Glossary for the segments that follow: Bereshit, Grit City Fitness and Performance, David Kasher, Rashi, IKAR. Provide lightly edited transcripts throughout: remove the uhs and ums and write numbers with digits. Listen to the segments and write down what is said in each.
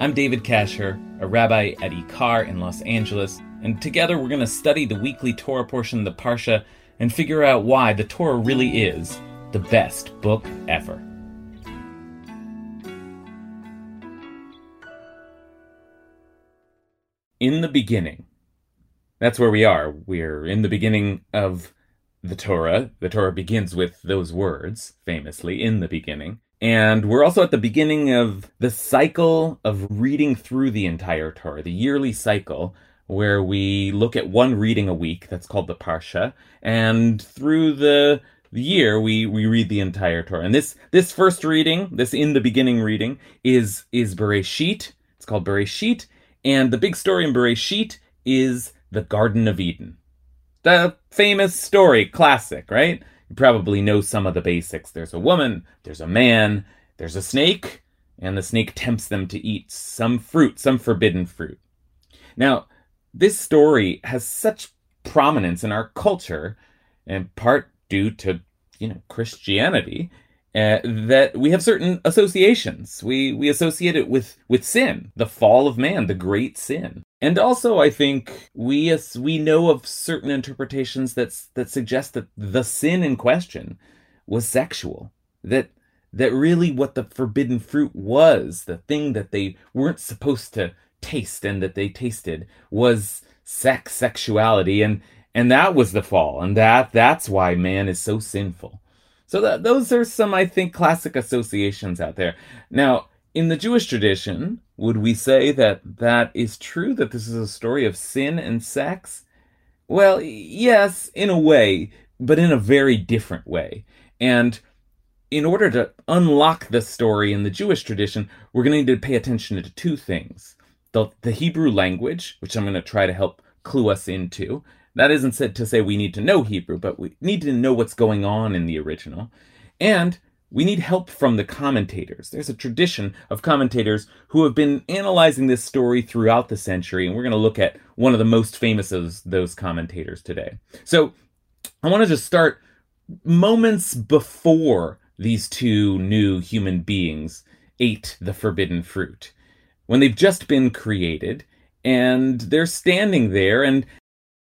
I'm David Kasher, a rabbi at IKAR in Los Angeles, and together we're going to study the weekly Torah portion, the Parsha, and figure out why the Torah really is the best book ever. In the beginning. That's where we are. We're in the beginning of the Torah. The Torah begins with those words, famously, in the beginning. And we're also at the beginning of the cycle of reading through the entire Torah, the yearly cycle, where we look at one reading a week, that's called the Parsha, and through the year we read the entire Torah. And this first reading, this in the beginning reading, is Bereshit. It's called Bereshit. And the big story in Bereshit is the Garden of Eden. The famous story, classic, right? You probably know some of the basics. There's a woman, there's a man, there's a snake, and the snake tempts them to eat some fruit, some forbidden fruit. Now, this story has such prominence in our culture, in part due to, Christianity, that we have certain associations. We associate it with sin, the fall of man, the great sin. And also, I think, we know of certain interpretations that suggest that the sin in question was sexual. That really what the forbidden fruit was, the thing that they weren't supposed to taste and that they tasted, was sexuality. And that was the fall. And that's why man is so sinful. So those are some, I think, classic associations out there. Now, in the Jewish tradition, would we say that is true, that this is a story of sin and sex? Well, yes, in a way, but in a very different way. And in order to unlock the story in the Jewish tradition, we're going to need to pay attention to two things. The Hebrew language, which I'm going to try to help clue us into. That isn't said to say we need to know Hebrew, but we need to know what's going on in the original. And we need help from the commentators. There's a tradition of commentators who have been analyzing this story throughout the century, and we're going to look at one of the most famous of those commentators today. So I want to just start moments before these two new human beings ate the forbidden fruit, when they've just been created, and they're standing there, and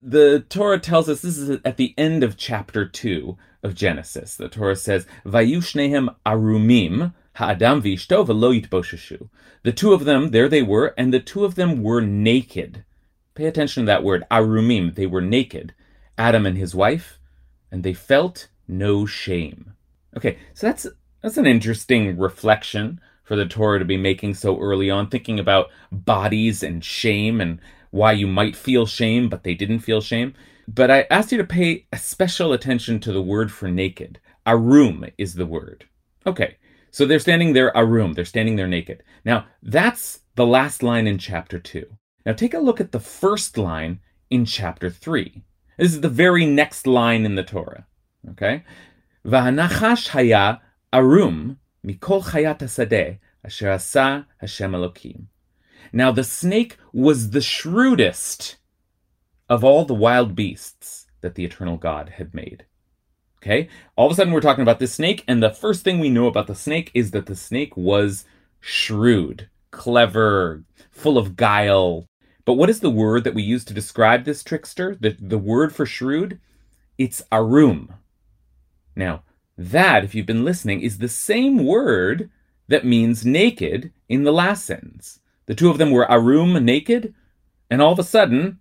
the Torah tells us, this is at the end of chapter 2 of Genesis. The Torah says, "Vayu shnehem arumim, ha'adam v'ishto v'lo yitbosheshu." The two of them, there they were, and the two of them were naked. Pay attention to that word, arumim. They were naked, Adam and his wife, and they felt no shame. Okay, so that's an interesting reflection for the Torah to be making so early on, thinking about bodies and shame and why you might feel shame, but they didn't feel shame. But I asked you to pay a special attention to the word for naked. Arum is the word. Okay, so they're standing there, arum. They're standing there naked. Now, that's the last line in chapter 2. Now, take a look at the first line in chapter 3. This is the very next line in the Torah. Okay? V'hanachash haya arum mikol chayat hasadeh asher asa Hashem Elokim. Now, the snake was the shrewdest of all the wild beasts that the eternal God had made. Okay? All of a sudden, we're talking about this snake, and the first thing we know about the snake is that the snake was shrewd, clever, full of guile. But what is the word that we use to describe this trickster? The word for shrewd? It's arum. Now, that, if you've been listening, is the same word that means naked in the last sentence. The two of them were arum, naked, and all of a sudden,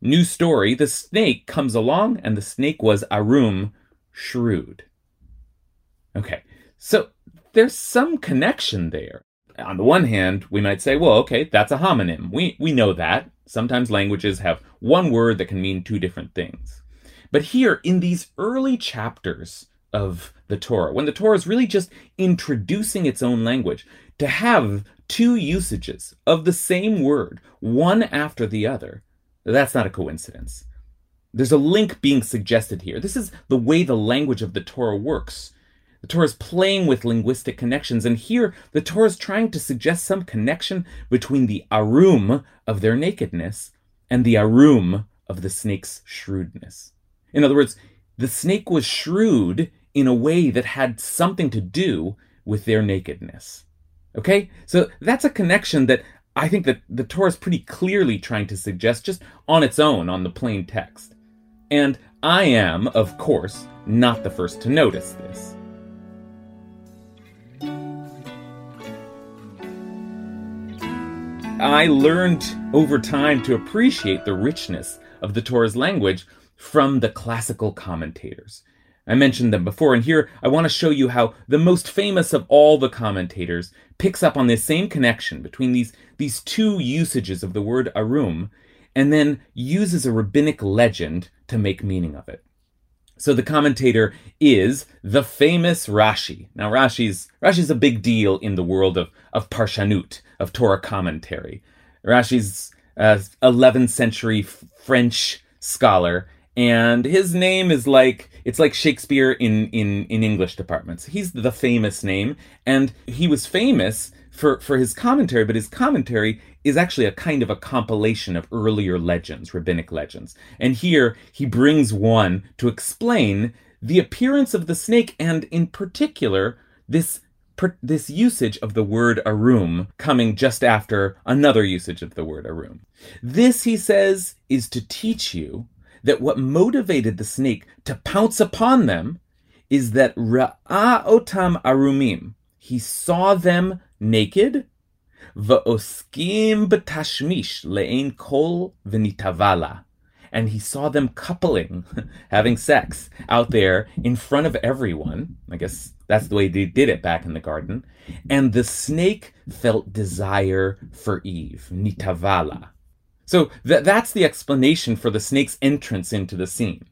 new story, the snake comes along, and the snake was arum, shrewd. Okay, so there's some connection there. On the one hand, we might say, well, okay, that's a homonym. We know that. Sometimes languages have one word that can mean two different things. But here, in these early chapters of the Torah, when the Torah is really just introducing its own language, to have two usages of the same word, one after the other, that's not a coincidence. There's a link being suggested here. This is the way the language of the Torah works. The Torah is playing with linguistic connections, and here the Torah is trying to suggest some connection between the arum of their nakedness and the arum of the snake's shrewdness. In other words, the snake was shrewd in a way that had something to do with their nakedness. Okay? So that's a connection that I think that the Torah is pretty clearly trying to suggest just on its own, on the plain text. And I am, of course, not the first to notice this. I learned over time to appreciate the richness of the Torah's language from the classical commentators. I mentioned them before, and here I want to show you how the most famous of all the commentators picks up on this same connection between these two usages of the word arum, and then uses a rabbinic legend to make meaning of it. So the commentator is the famous Rashi. Now Rashi's a big deal in the world of Parshanut, of Torah commentary. Rashi's 11th century French scholar, and his name is like, it's like Shakespeare in English departments. He's the famous name, and he was famous for his commentary, but his commentary is actually a kind of a compilation of earlier legends, rabbinic legends. And here he brings one to explain the appearance of the snake, and in particular, this usage of the word arum coming just after another usage of the word arum. This, he says, is to teach you that what motivated the snake to pounce upon them is that ra'a otam arumim, he saw them naked, va'oskim b'tashmish le'ein kol v'nitavala, and he saw them coupling, having sex, out there in front of everyone. I guess that's the way they did it back in the garden. And the snake felt desire for Eve, nitavala. So that's the explanation for the snake's entrance into the scene.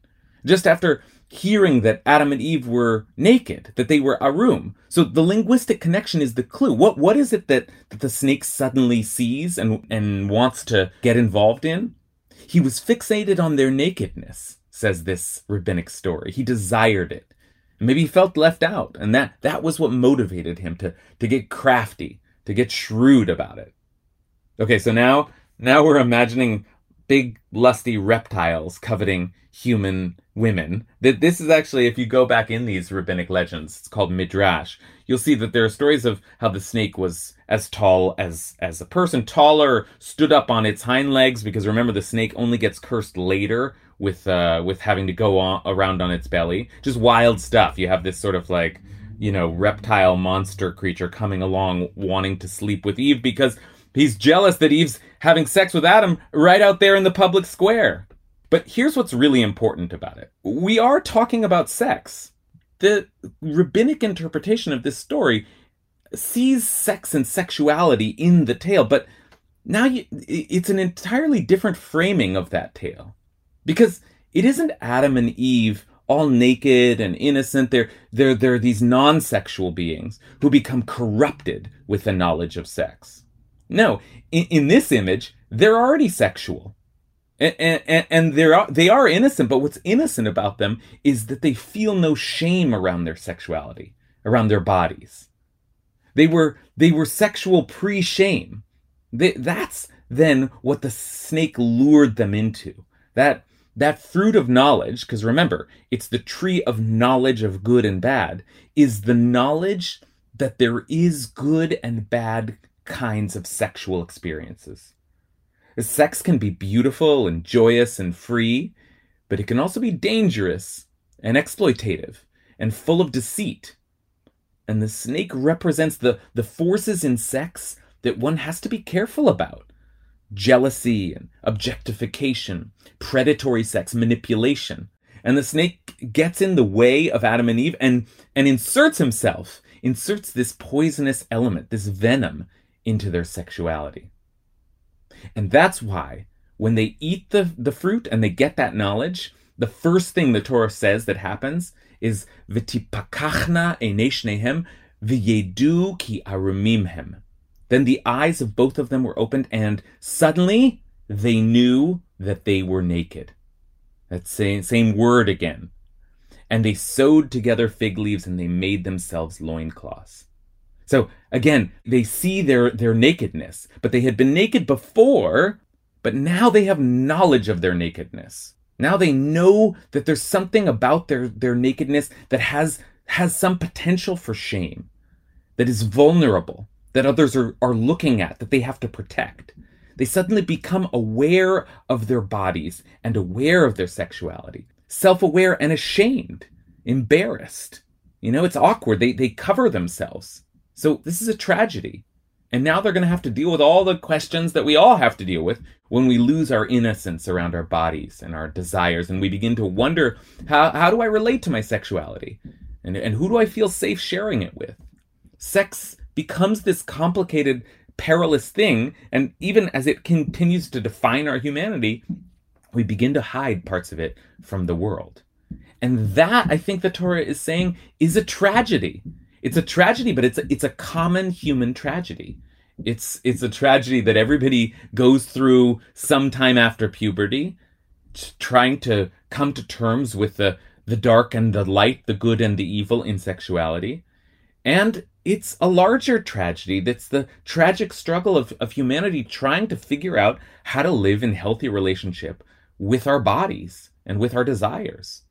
Just after hearing that Adam and Eve were naked, that they were arum. So the linguistic connection is the clue. What is it that the snake suddenly sees and wants to get involved in? He was fixated on their nakedness, says this rabbinic story. He desired it. Maybe he felt left out, and that was what motivated him to get crafty, to get shrewd about it. Okay, so now we're imagining big, lusty reptiles coveting human women. This is actually, if you go back in these rabbinic legends, it's called midrash. You'll see that there are stories of how the snake was as tall as a person, taller, stood up on its hind legs, because remember, the snake only gets cursed later with having to go around on its belly. Just wild stuff. You have this sort of like, reptile monster creature coming along wanting to sleep with Eve because he's jealous that Eve's having sex with Adam right out there in the public square. But here's what's really important about it. We are talking about sex. The rabbinic interpretation of this story sees sex and sexuality in the tale, but now it's an entirely different framing of that tale. Because it isn't Adam and Eve all naked and innocent. They're these non-sexual beings who become corrupted with the knowledge of sex. No, in this image, they're already sexual. And they are innocent, but what's innocent about them is that they feel no shame around their sexuality, around their bodies. They were sexual pre-shame. That's then what the snake lured them into. That fruit of knowledge, because remember, it's the tree of knowledge of good and bad, is the knowledge that there is good and bad kinds of sexual experiences. Sex can be beautiful and joyous and free, but it can also be dangerous and exploitative and full of deceit. And the snake represents the forces in sex that one has to be careful about. Jealousy and objectification, predatory sex, manipulation. And the snake gets in the way of Adam and Eve and inserts this poisonous element, this venom, into their sexuality. And that's why when they eat the fruit and they get that knowledge, the first thing the Torah says that happens is v'tipakachna einei shnehem v'yedu ki arumim hem. Then the eyes of both of them were opened, and suddenly they knew that they were naked. That same word again. And they sewed together fig leaves, and they made themselves loincloths. So again, they see their nakedness, but they had been naked before, but now they have knowledge of their nakedness. Now they know that there's something about their nakedness that has some potential for shame, that is vulnerable, that others are looking at, that they have to protect. They suddenly become aware of their bodies and aware of their sexuality, self-aware and ashamed, embarrassed. You know, it's awkward. They cover themselves. So this is a tragedy. And now they're going to have to deal with all the questions that we all have to deal with when we lose our innocence around our bodies and our desires. And we begin to wonder, how do I relate to my sexuality? And who do I feel safe sharing it with? Sex becomes this complicated, perilous thing. And even as it continues to define our humanity, we begin to hide parts of it from the world. And that, I think the Torah is saying, is a tragedy. It's a tragedy, but it's a common human tragedy. It's a tragedy that everybody goes through sometime after puberty, trying to come to terms with the dark and the light, the good and the evil in sexuality. And it's a larger tragedy that's the tragic struggle of humanity trying to figure out how to live in healthy relationship with our bodies and with our desires.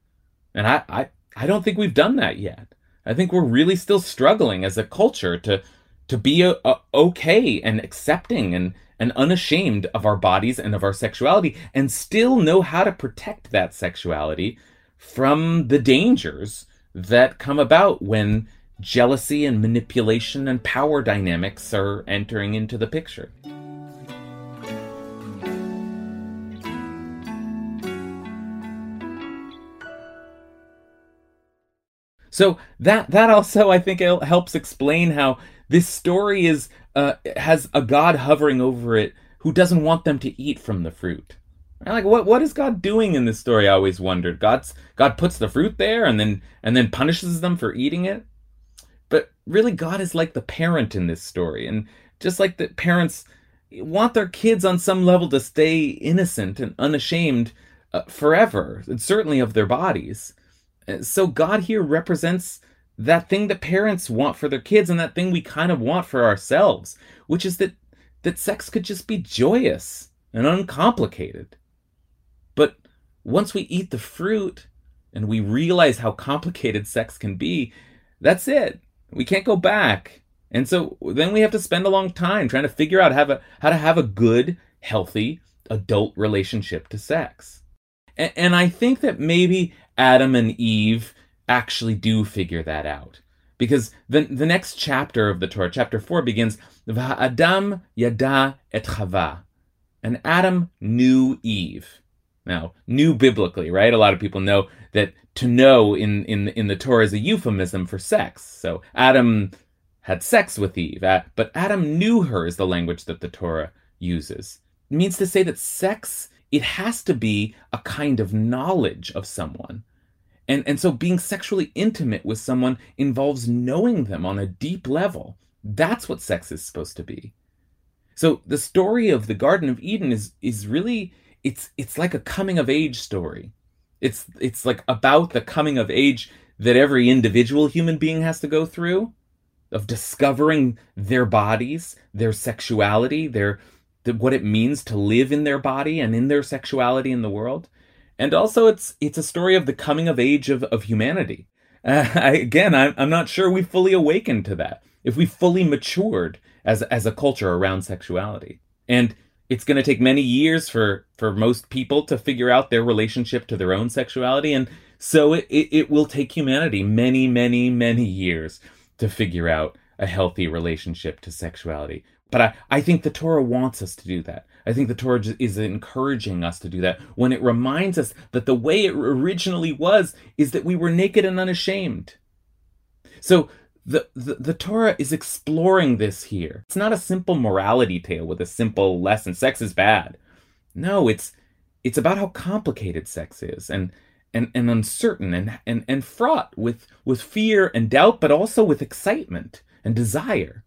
And I don't think we've done that yet. I think we're really still struggling as a culture to be okay and accepting and unashamed of our bodies and of our sexuality, and still know how to protect that sexuality from the dangers that come about when jealousy and manipulation and power dynamics are entering into the picture. So that also, I think, helps explain how this story has a God hovering over it who doesn't want them to eat from the fruit. Right? Like, what is God doing in this story? I always wondered. God puts the fruit there and then punishes them for eating it. But really, God is like the parent in this story, and just like the parents want their kids on some level to stay innocent and unashamed forever, and certainly of their bodies. So God here represents that thing that parents want for their kids and that thing we kind of want for ourselves, which is that sex could just be joyous and uncomplicated. But once we eat the fruit and we realize how complicated sex can be, that's it. We can't go back. And so then we have to spend a long time trying to figure out how to have a good, healthy adult relationship to sex. And I think that maybe Adam and Eve actually do figure that out, because the next chapter of the Torah, chapter 4, begins, Va'adam yada et Chava, and Adam knew Eve. Now, knew biblically, right? A lot of people know that to know in the Torah is a euphemism for sex. So Adam had sex with Eve, but Adam knew her is the language that the Torah uses. It means to say that sex, it has to be a kind of knowledge of someone. And so being sexually intimate with someone involves knowing them on a deep level. That's what sex is supposed to be. So the story of the Garden of Eden is really, it's like a coming of age story. It's like about the coming of age that every individual human being has to go through, of discovering their bodies, their sexuality, what it means to live in their body and in their sexuality in the world. And also it's a story of the coming of age of humanity. I'm not sure we fully awakened to that, if we fully matured as a culture around sexuality. And it's going to take many years for most people to figure out their relationship to their own sexuality. And so it will take humanity many, many, many years to figure out a healthy relationship to sexuality. But I think the Torah wants us to do that. I think the Torah is encouraging us to do that when it reminds us that the way it originally was is that we were naked and unashamed. So the Torah is exploring this here. It's not a simple morality tale with a simple lesson. Sex is bad. No, it's about how complicated sex is and uncertain and fraught with fear and doubt, but also with excitement and desire.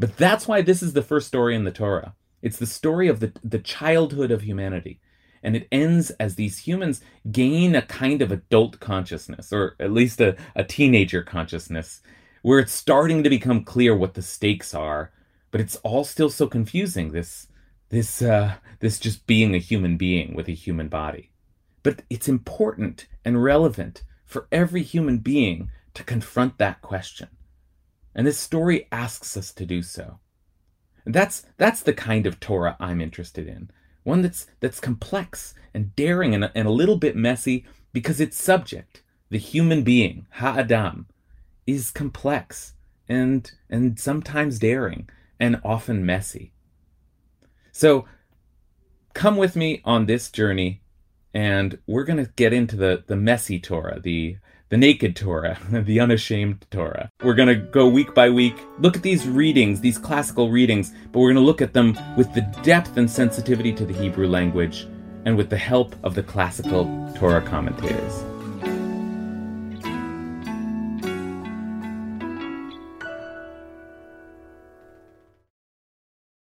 But that's why this is the first story in the Torah. It's the story of the childhood of humanity. And it ends as these humans gain a kind of adult consciousness, or at least a teenager consciousness, where it's starting to become clear what the stakes are, but it's all still so confusing, this just being a human being with a human body. But it's important and relevant for every human being to confront that question. And this story asks us to do so. And that's the kind of Torah I'm interested in. One that's complex and daring and a little bit messy, because its subject, the human being, Ha'adam, is complex and sometimes daring and often messy. So come with me on this journey, and we're going to get into the messy Torah, the naked Torah, the unashamed Torah. We're going to go week by week, look at these readings, these classical readings, but we're going to look at them with the depth and sensitivity to the Hebrew language and with the help of the classical Torah commentators.